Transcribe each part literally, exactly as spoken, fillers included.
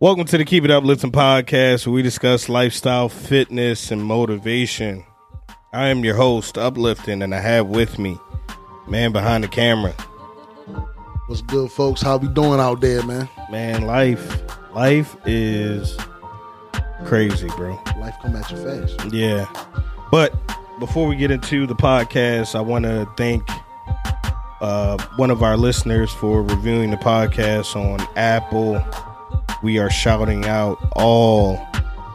Welcome to the Keep It Uplifting podcast, where we discuss lifestyle, fitness, and motivation. I am your host, Uplifting, and I have with me, man behind the camera. What's good, folks? How we doing out there, man? Man, life, life is crazy, bro. Life come at you fast. Yeah, but before we get into the podcast, I want to thank uh, one of our listeners for reviewing the podcast on Apple. We are shouting out all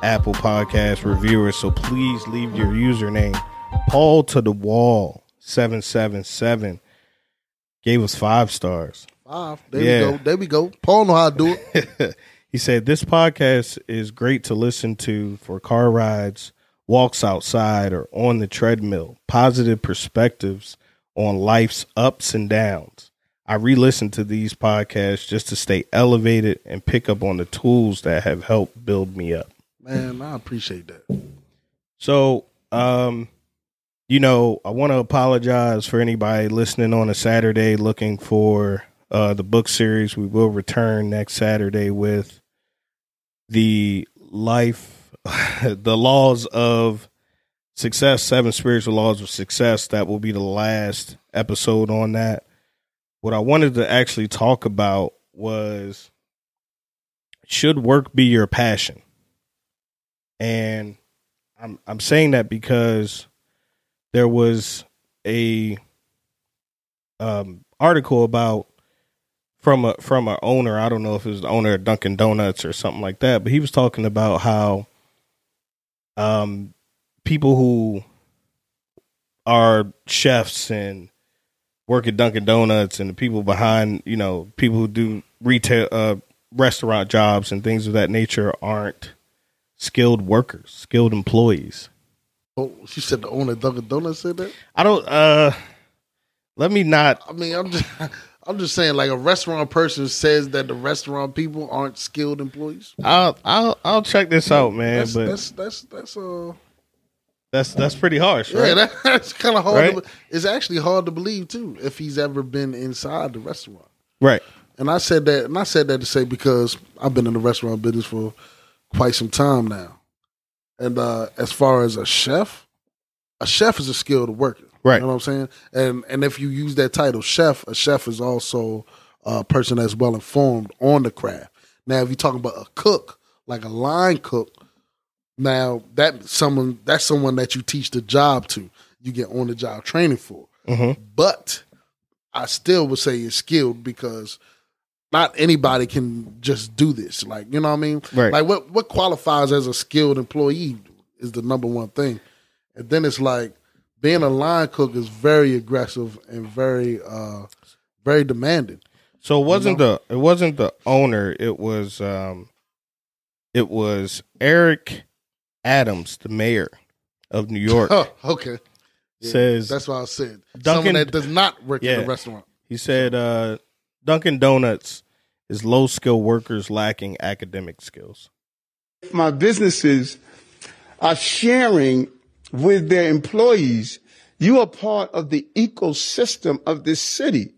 Apple Podcast reviewers, so please leave your username. Paul to the Wall seven seven seven gave us five stars. Five. There yeah. we go. There we go. Paul know how to do it. He said, "This podcast is great to listen to for car rides, walks outside, or on the treadmill. Positive perspectives on life's ups and downs. I re-listen to these podcasts just to stay elevated and pick up on the tools that have helped build me up." Man, I appreciate that. So, um, you know, I want to apologize for anybody listening on a Saturday looking for uh, the book series. We will return next Saturday with the life, the laws of success, seven spiritual laws of success. That will be the last episode on that. What I wanted to actually talk about was, should work be your passion? And I'm I'm saying that because there was a um, article about from a from an owner. I don't know if it was the owner of Dunkin' Donuts or something like that, but he was talking about how um, people who are chefs and work at Dunkin' Donuts and the people behind, you know, people who do retail, uh, restaurant jobs and things of that nature aren't skilled workers, skilled employees. Oh, she said the owner of Dunkin' Donuts said that? I don't, uh, let me not. I mean, I'm just, I'm just saying, like, a restaurant person says that the restaurant people aren't skilled employees. I'll, I'll, I'll check this out, man. That's, but that's, that's, that's, uh, That's that's pretty harsh, right? Yeah, that's kind of hard. Right? To, it's actually hard to believe too, if he's ever been inside the restaurant, right? And I said that, and I said that to say, because I've been in the restaurant business for quite some time now, and uh, as far as a chef, a chef is a skilled worker, right? You know what I'm saying? And and if you use that title, chef, a chef is also a person that's well informed on the craft. Now, if you're talking about a cook, like a line cook. Now that someone that's someone that you teach the job to, you get on the job training for. Mm-hmm. But I still would say it's skilled, because not anybody can just do this. Like, you know what I mean? Right. Like, what what qualifies as a skilled employee is the number one thing. And then it's like, being a line cook is very aggressive and very uh, very demanding. So it wasn't you know? the it wasn't the owner. It was um, it was Eric Adams, the mayor of New York. Oh, okay. Yeah, says that's what I said. Dunkin', someone that does not work yeah, in a restaurant. He said uh, Dunkin' Donuts is low skilled workers lacking academic skills. My businesses are sharing with their employees. You are part of the ecosystem of this city.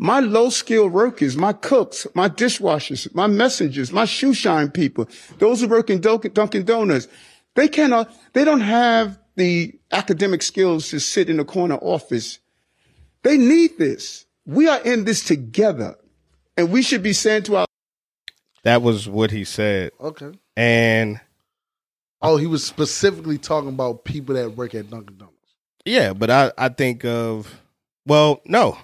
My low skilled workers, my cooks, my dishwashers, my messengers, my shoe shine people, those who work in Dunkin' Donuts, they cannot, they don't have the academic skills to sit in a corner office. They need this. We are in this together, and we should be saying to our. That was what he said. Okay. And. Oh, he was specifically talking about people that work at Dunkin' Donuts. Yeah, but I, I think of, well, no.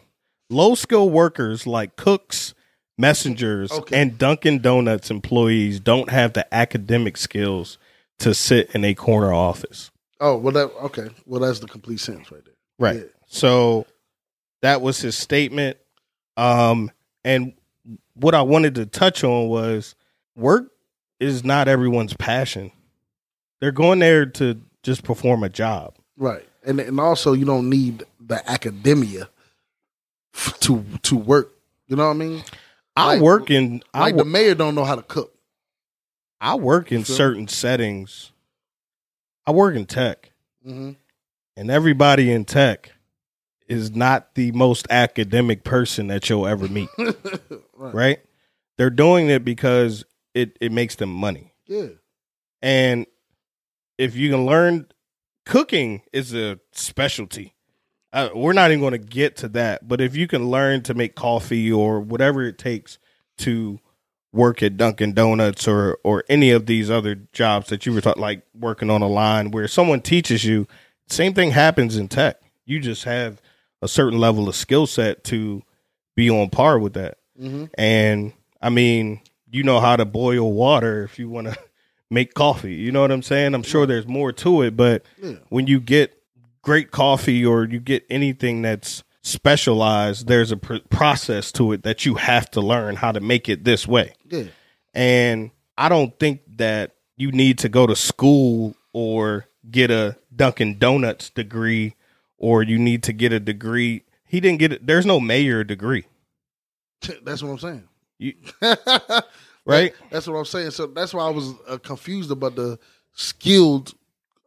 Low-skilled workers like cooks, messengers, okay. and Dunkin' Donuts employees don't have the academic skills to sit in a corner office. Oh, well, that okay. Well, that's the complete sentence right there. Right. Yeah. So that was his statement. Um, and what I wanted to touch on was, work is not everyone's passion. They're going there to just perform a job. Right. And and also, you don't need the academia to to work, you know what I mean? I like, work in I like work, the mayor don't know how to cook. I work in sure. certain settings. I work in tech, mm-hmm. and everybody in tech is not the most academic person that you'll ever meet, right. right? They're doing it because it it makes them money. Yeah. And if you can learn, cooking is a specialty. Uh, we're not even going to get to that. But if you can learn to make coffee or whatever it takes to work at Dunkin' Donuts or or any of these other jobs that you were taught, like working on a line where someone teaches you, same thing happens in tech. You just have a certain level of skill set to be on par with that. Mm-hmm. And I mean, you know how to boil water if you want to make coffee. You know what I'm saying? I'm sure there's more to it, but yeah. when you get great coffee or you get anything that's specialized, there's a pr- process to it that you have to learn how to make it this way. Yeah. And I don't think that you need to go to school or get a Dunkin' Donuts degree, or you need to get a degree. He didn't get it. There's no mayor degree. That's what I'm saying. You, right? That's what I'm saying. So that's why I was uh, confused about the skilled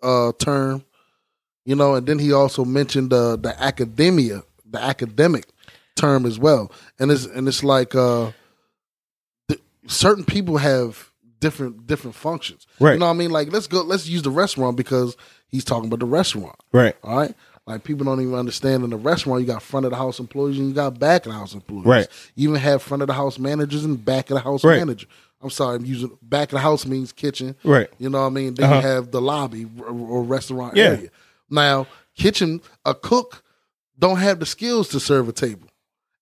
uh, term, you know. And then he also mentioned uh, the academia, the academic term as well. And it's and it's like uh, th- certain people have different different functions. Right. You know what I mean? Like let's go. Let's use the restaurant because he's talking about the restaurant. Right. All right. Like, people don't even understand in the restaurant, you got front-of-the-house employees and you got back-of-the-house employees. Right. You even have front-of-the-house managers and back-of-the-house right. manager. I'm sorry, I'm using back-of-the-house means kitchen. Right. You know what I mean? Then uh-huh. you have the lobby or, or restaurant yeah. area. Now, kitchen, a cook don't have the skills to serve a table.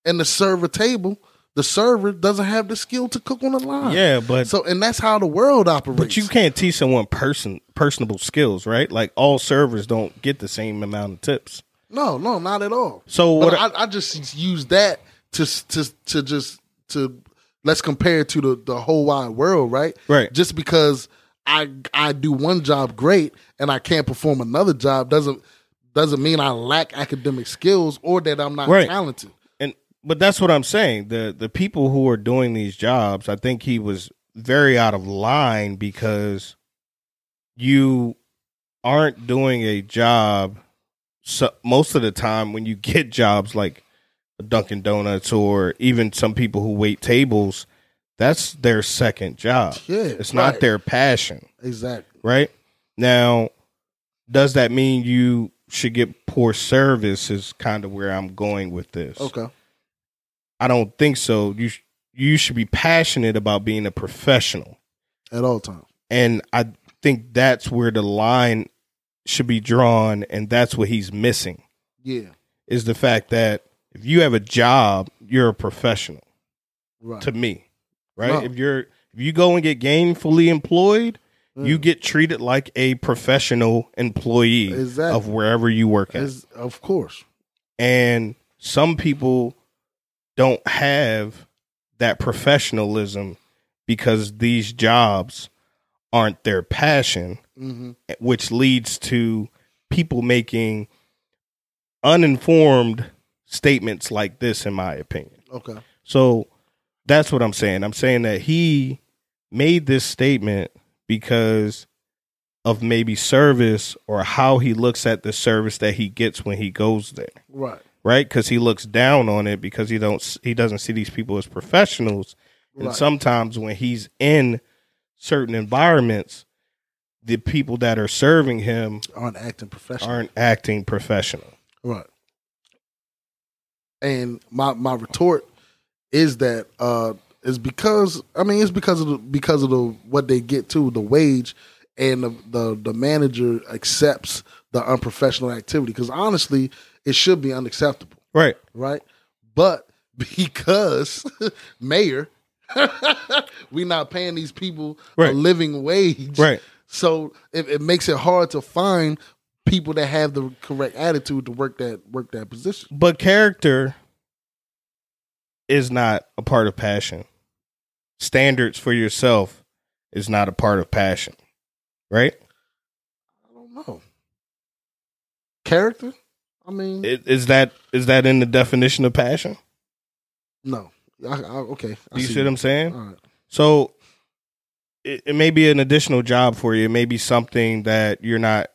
And the server table, the server doesn't have the skill to cook on the line. Yeah, but... so, and that's how the world operates. But you can't teach someone person... personable skills, right? Like all servers don't get the same amount of tips. No, no, not at all. So what I, I, I just use that to to to just to let's compare it to the, the whole wide world, right? Right. Just because I I do one job great and I can't perform another job doesn't doesn't mean I lack academic skills or that I'm not right. talented. And but that's what I'm saying. The the people who are doing these jobs, I think he was very out of line because you aren't doing a job so most of the time when you get jobs like Dunkin' Donuts or even some people who wait tables, that's their second job. Yeah, it's right. not their passion. Exactly. Right? Now, does that mean you should get poor service is kind of where I'm going with this. Okay. I don't think so. You sh- you should be passionate about being a professional. At all times. And I... I think that's where the line should be drawn, and that's what he's missing. Yeah. Is the fact that if you have a job, you're a professional. Right. To me. Right? No. If you're if you go and get gainfully employed, mm. you get treated like a professional employee exactly. of wherever you work at. As, of course. And some people don't have that professionalism because these jobs aren't their passion, mm-hmm. which leads to people making uninformed statements like this, in my opinion. Okay. So that's what I'm saying. I'm saying that he made this statement because of maybe service or how he looks at the service that he gets when he goes there. Right. Right. Because he looks down on it because he don't, he doesn't see these people as professionals. Right. And sometimes when he's in certain environments, the people that are serving him aren't acting professional. Aren't acting professional, right? And my my retort is that uh, is because I mean it's because of the, because of the what they get to the wage, and the the, the manager accepts the unprofessional activity because honestly it should be unacceptable, right? Right, but because mayor. We're not paying these people right. a living wage, right? So it, it makes it hard to find people that have the correct attitude to work that work that position. But character is not a part of passion. Standards for yourself is not a part of passion, right? I don't know. Character? I mean, is, is that is that in the definition of passion? No. I, I, okay, I you see, see what I'm saying? Right. So it, it may be an additional job for you. It may be something that you're not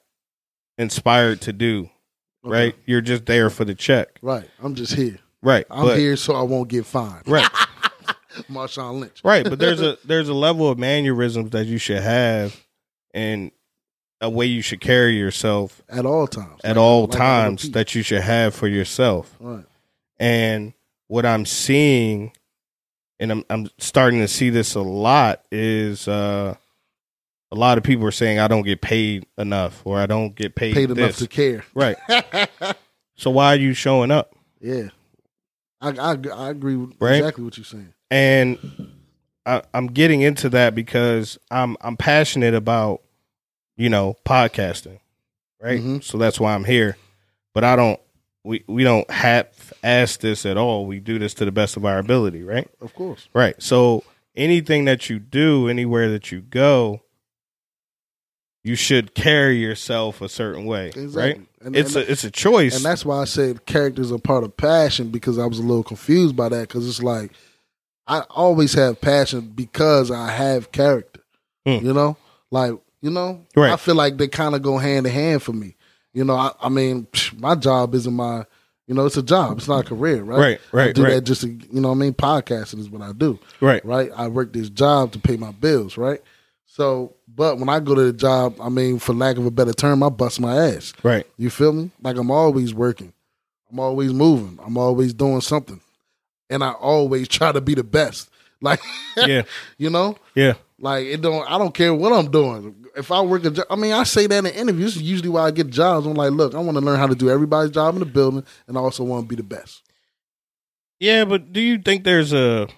inspired to do, okay. right? You're just there for the check. Right, I'm just here. Right. I'm but, here so I won't get fined. Right. Marshawn Lynch. Right, but there's a there's a level of mannerisms that you should have and a way you should carry yourself at all times. At like, all like times that you should have for yourself. Right. And what I'm seeing, and I'm I'm starting to see this a lot, is uh, a lot of people are saying I don't get paid enough, or I don't get paid, paid this. enough to care. Right. So why are you showing up? Yeah. I, I, I agree with right? exactly what you're saying. And I, I'm getting into that because I'm I'm passionate about, you know, podcasting, right? Mm-hmm. So that's why I'm here. But I don't, we, we don't half-ass this at all. We do this to the best of our ability, right? Of course. Right. So anything that you do, anywhere that you go, you should carry yourself a certain way, exactly. right? And, it's and, a it's a choice, and that's why I said character's a part of passion, because I was a little confused by that, because it's like I always have passion because I have character, mm. you know, like you know, right. I feel like they kind of go hand in hand for me, you know. I, I mean, my job isn't my, you know, it's a job, it's not a career, right? Right, right. I do right. that just to, you know what I mean. Podcasting is what I do, right? Right. I work this job to pay my bills, right? So, but when I go to the job, I mean, for lack of a better term, I bust my ass. Right. You feel me? Like, I'm always working. I'm always moving. I'm always doing something. And I always try to be the best. Like, yeah. you know? Yeah. Like, it don't, I don't care what I'm doing. If I work a job, I mean, I say that in interviews. This is usually why I get jobs. I'm like, look, I want to learn how to do everybody's job in the building, and I also want to be the best. Yeah, but do you think there's a,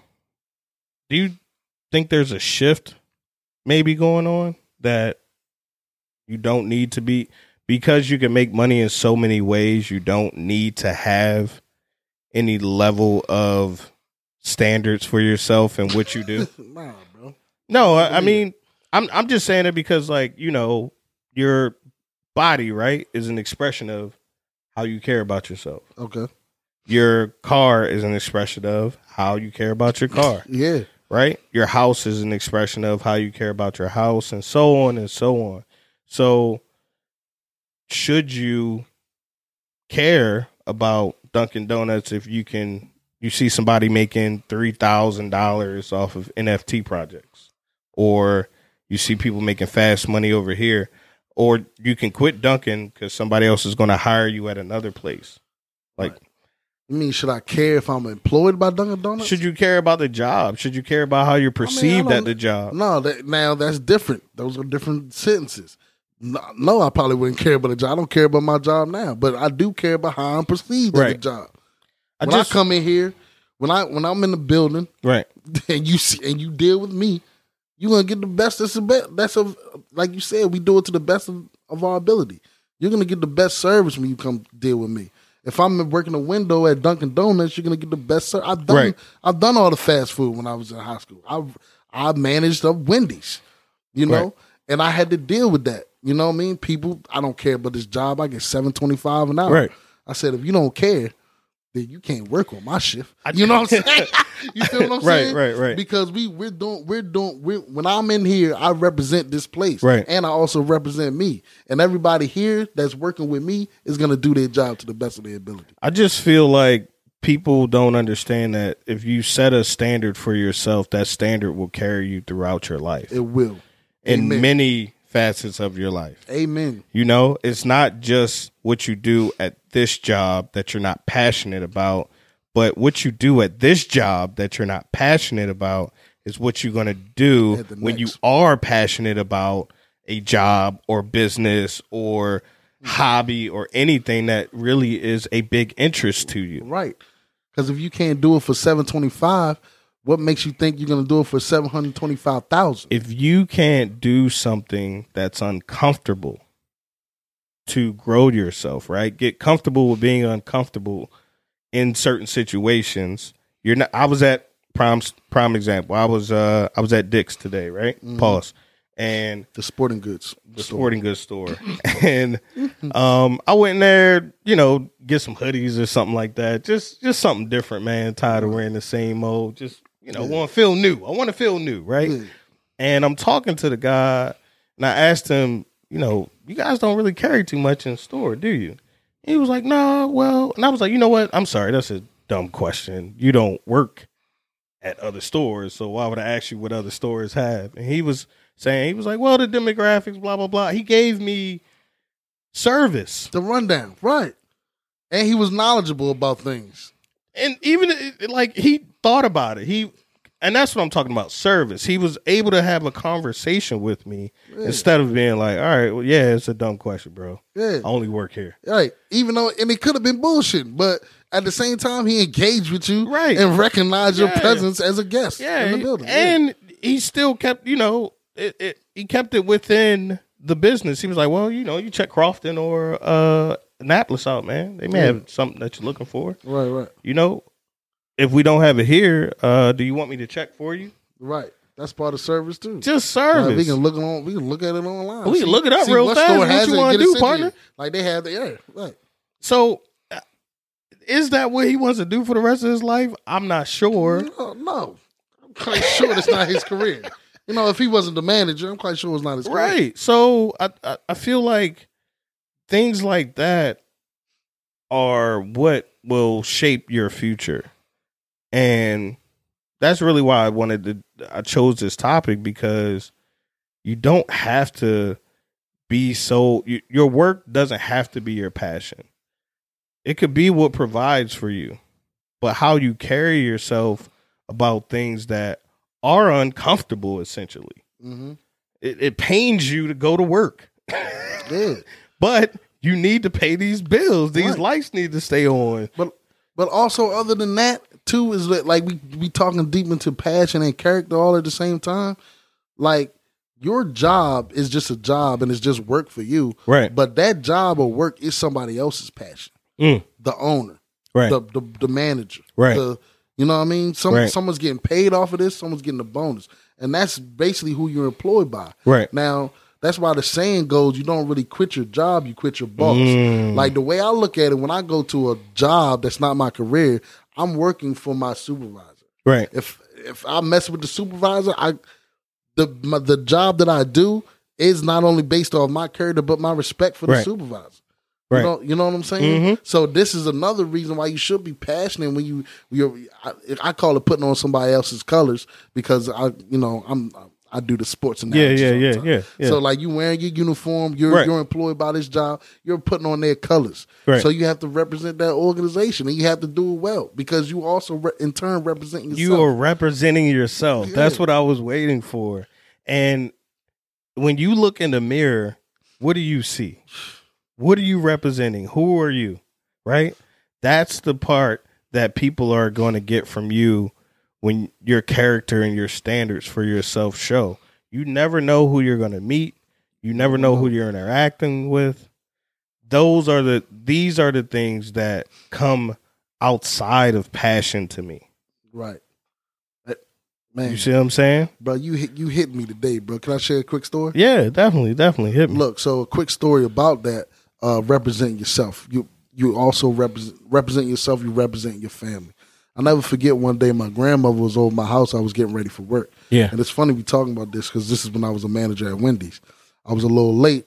do you think there's a shift maybe going on that you don't need to be, because you can make money in so many ways, you don't need to have any level of standards for yourself and what you do? Nah, bro. No, I, I mean, I'm I'm just saying it because, like, you know, your body, right, is an expression of how you care about yourself. Okay. Your car is an expression of how you care about your car. Yeah. Right? Your house is an expression of how you care about your house, and so on and so on. So should you care about Dunkin' Donuts if you can, you see somebody making three thousand dollars off of N F T projects, or you see people making fast money over here, or you can quit Dunkin' because somebody else is going to hire you at another place? Like, right. You mean, should I care if I'm employed by Dunkin' Donuts? Should you care about the job? Should you care about how you're perceived I mean, I at the job? No, that, now that's different. Those are different sentences. No, no, I probably wouldn't care about the job. I don't care about my job now, but I do care about how I'm perceived right. at the job. I when just, I come in here, when I when I'm in the building, right, and you see, and you deal with me, you're gonna get the best. That's a, that's a, like you said, we do it to the best of, of our ability. You're gonna get the best service when you come deal with me. If I'm working a window at Dunkin' Donuts, you're gonna get the best service. I've done, right. I've done all the fast food when I was in high school. I I managed up Wendy's, you know, right. and I had to deal with that. You know what I mean? People, I don't care about this job. I get seven twenty-five an hour. Right. I said, if you don't care, then you can't work on my shift. You know what I'm saying? You feel what I'm right, saying? Right, right, right. Because we we're doing we're doing we're, when I'm in here, I represent this place, right? And I also represent me. And everybody here that's working with me is gonna do their job to the best of their ability. I just feel like people don't understand that if you set a standard for yourself, that standard will carry you throughout your life. It will. In Amen. Many facets of your life. Amen. You know, it's not just what you do at this job that you're not passionate about, but what you do at this job that you're not passionate about is what you're going to do when you are passionate about a job or business or mm-hmm. hobby or anything that really is a big interest to you. Right. Because if you can't do it for seven twenty-five, what makes you think you're going to do it for seven hundred twenty-five thousand dollars? If you can't do something that's uncomfortable to grow yourself, right? Get comfortable with being uncomfortable in certain situations. You're not. I was at prime prime example. I was uh I was at Dick's today, right? Mm-hmm. Pause. And the sporting goods, the store. sporting goods store, and um, I went in there, you know, get some hoodies or something like that. Just, just something different, man. Tired of wearing the same old. Just, you know, yeah. want to feel new. I want to feel new, right? Yeah. And I'm talking to the guy, and I asked him, you know, you guys don't really carry too much in the store, do you? And he was like, no, nah, well, and I was like, you know what? I'm sorry, that's a dumb question. You don't work at other stores. So why would I ask you what other stores have? And he was saying, he was like, well, the demographics, blah, blah, blah. He gave me service. The rundown. Right. And he was knowledgeable about things. And even like he thought about it. He, and that's what I'm talking about, service. He was able to have a conversation with me yeah. instead of being like, all right, well, yeah, it's a dumb question, bro. Yeah. I only work here. Right. Even though, and it could have been bullshit, but at the same time, he engaged with you right. and recognized yeah. your presence as a guest yeah. in the building. And yeah. he still kept, you know, it, it, he kept it within the business. He was like, well, you know, you check Crofton or uh, Annapolis out, man. They may yeah. have something that you're looking for. Right, right. You know, if we don't have it here, uh, do you want me to check for you? Right. That's part of service too. Just service. Like we can look on. We can look at it online. We can see, look it up real fast. What you want to do, partner? Here. Like they have the air. Right. So, uh, is that what he wants to do for the rest of his life? I'm not sure. No, no. I'm quite sure it's not his career. You know, if he wasn't the manager, I'm quite sure it's not his career. Right. So I, I, I feel like things like that are what will shape your future. And that's really why I wanted to, I chose this topic, because you don't have to be so, you, your work doesn't have to be your passion. It could be what provides for you, but how you carry yourself about things that are uncomfortable, essentially. Mm-hmm. It, it pains you to go to work, yeah. but you need to pay these bills. These right. lights need to stay on. But but also other than that, too, is that like we we talking deep into passion and character all at the same time. Like your job is just a job and it's just work for you, right? But that job or work is somebody else's passion. Mm. The owner, right? The the, the manager, right? The, you know what I mean? Some right. someone's getting paid off of this. Someone's getting a bonus, and that's basically who you're employed by, right? Now that's why the saying goes: you don't really quit your job, you quit your boss. Mm. Like the way I look at it, when I go to a job that's not my career, I'm working for my supervisor. Right. If if I mess with the supervisor, I the my, the job that I do is not only based off my character, but my respect for the right. supervisor. Right. You know, you know what I'm saying? Mm-hmm. So this is another reason why you should be passionate when you you're. I, I call it putting on somebody else's colors, because I you know I'm I do the sports analogy. Yeah, yeah, yeah, yeah, yeah. So like you wearing your uniform, you're right. you're employed by this job, you're putting on their colors. Right. So you have to represent that organization, and you have to do it well, because you also re- in turn represent yourself. You are representing yourself. Yeah. That's what I was waiting for. And when you look in the mirror, what do you see? What are you representing? Who are you? Right? That's the part that people are going to get from you when your character and your standards for yourself show. You never know who you're going to meet. You never know who you're interacting with. Those are the these are the things that come outside of passion to me. Right. Man, you see what I'm saying? Bro, you hit, you hit me today, bro. Can I share a quick story? Yeah, definitely, definitely hit me. Look, so a quick story about that, uh, representing yourself. You you also represent, represent yourself, you represent your family. I'll never forget one day my grandmother was over my house. I was getting ready for work. Yeah. And it's funny we talking about this, because this is when I was a manager at Wendy's. I was a little late,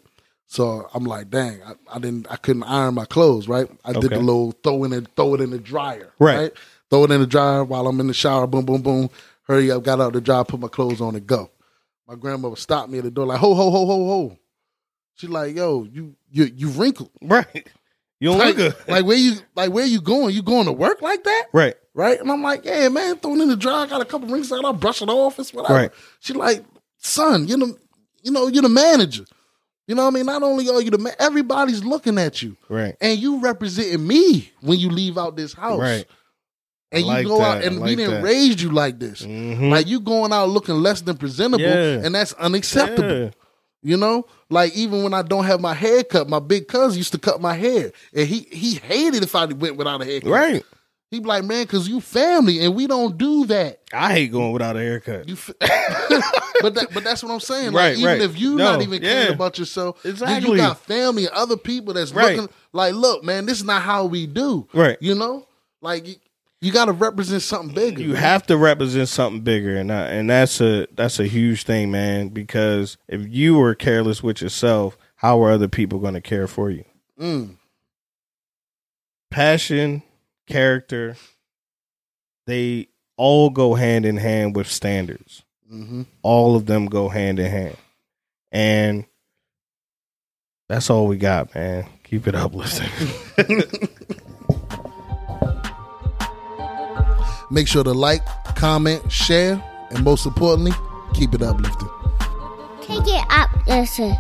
so I'm like, dang, I, I didn't, I couldn't iron my clothes, right? I okay. did the little throw, in the, throw it in the dryer, right. right? Throw it in the dryer while I'm in the shower, boom, boom, boom. Hurry up, got out of the job, put my clothes on, and go. My grandmother stopped me at the door, like, ho, ho, ho, ho, ho. She's like, yo, you you you wrinkled. Right. You don't like, look good. Like where you like where you going? You going to work like that? Right. Right? And I'm like, yeah, man, thrown in the dryer, got a couple rings out, I'll brush it off, it's whatever. Right. She's like, son, you know, you know, you're the manager. You know what I mean? Not only are you the man, everybody's looking at you. Right. And you representing me when you leave out this house. Right. And like you go that. out, and like we didn't that. raise you like this. Mm-hmm. Like you going out looking less than presentable, yeah. and that's unacceptable. Yeah. You know, like even when I don't have my hair cut, my big cousin used to cut my hair, and he he hated if I went without a haircut. Right? He'd be like, man, because you family, and we don't do that. I hate going without a haircut. You f- but that, but that's what I'm saying. Like, right? Even right. if you no, not even yeah. caring about yourself, exactly. you got family and other people that's right. looking like, look, man, this is not how we do. Right? You know, like. You got to represent something bigger. You man. have to represent something bigger, and I, and that's a that's a huge thing, man. Because if you were careless with yourself, how are other people going to care for you? Mm. Passion, character, they all go hand in hand with standards. Mm-hmm. All of them go hand in hand. And that's all we got, man. Keep it up, listen. Make sure to like, comment, share, and most importantly, keep it uplifting. Take it up, listen.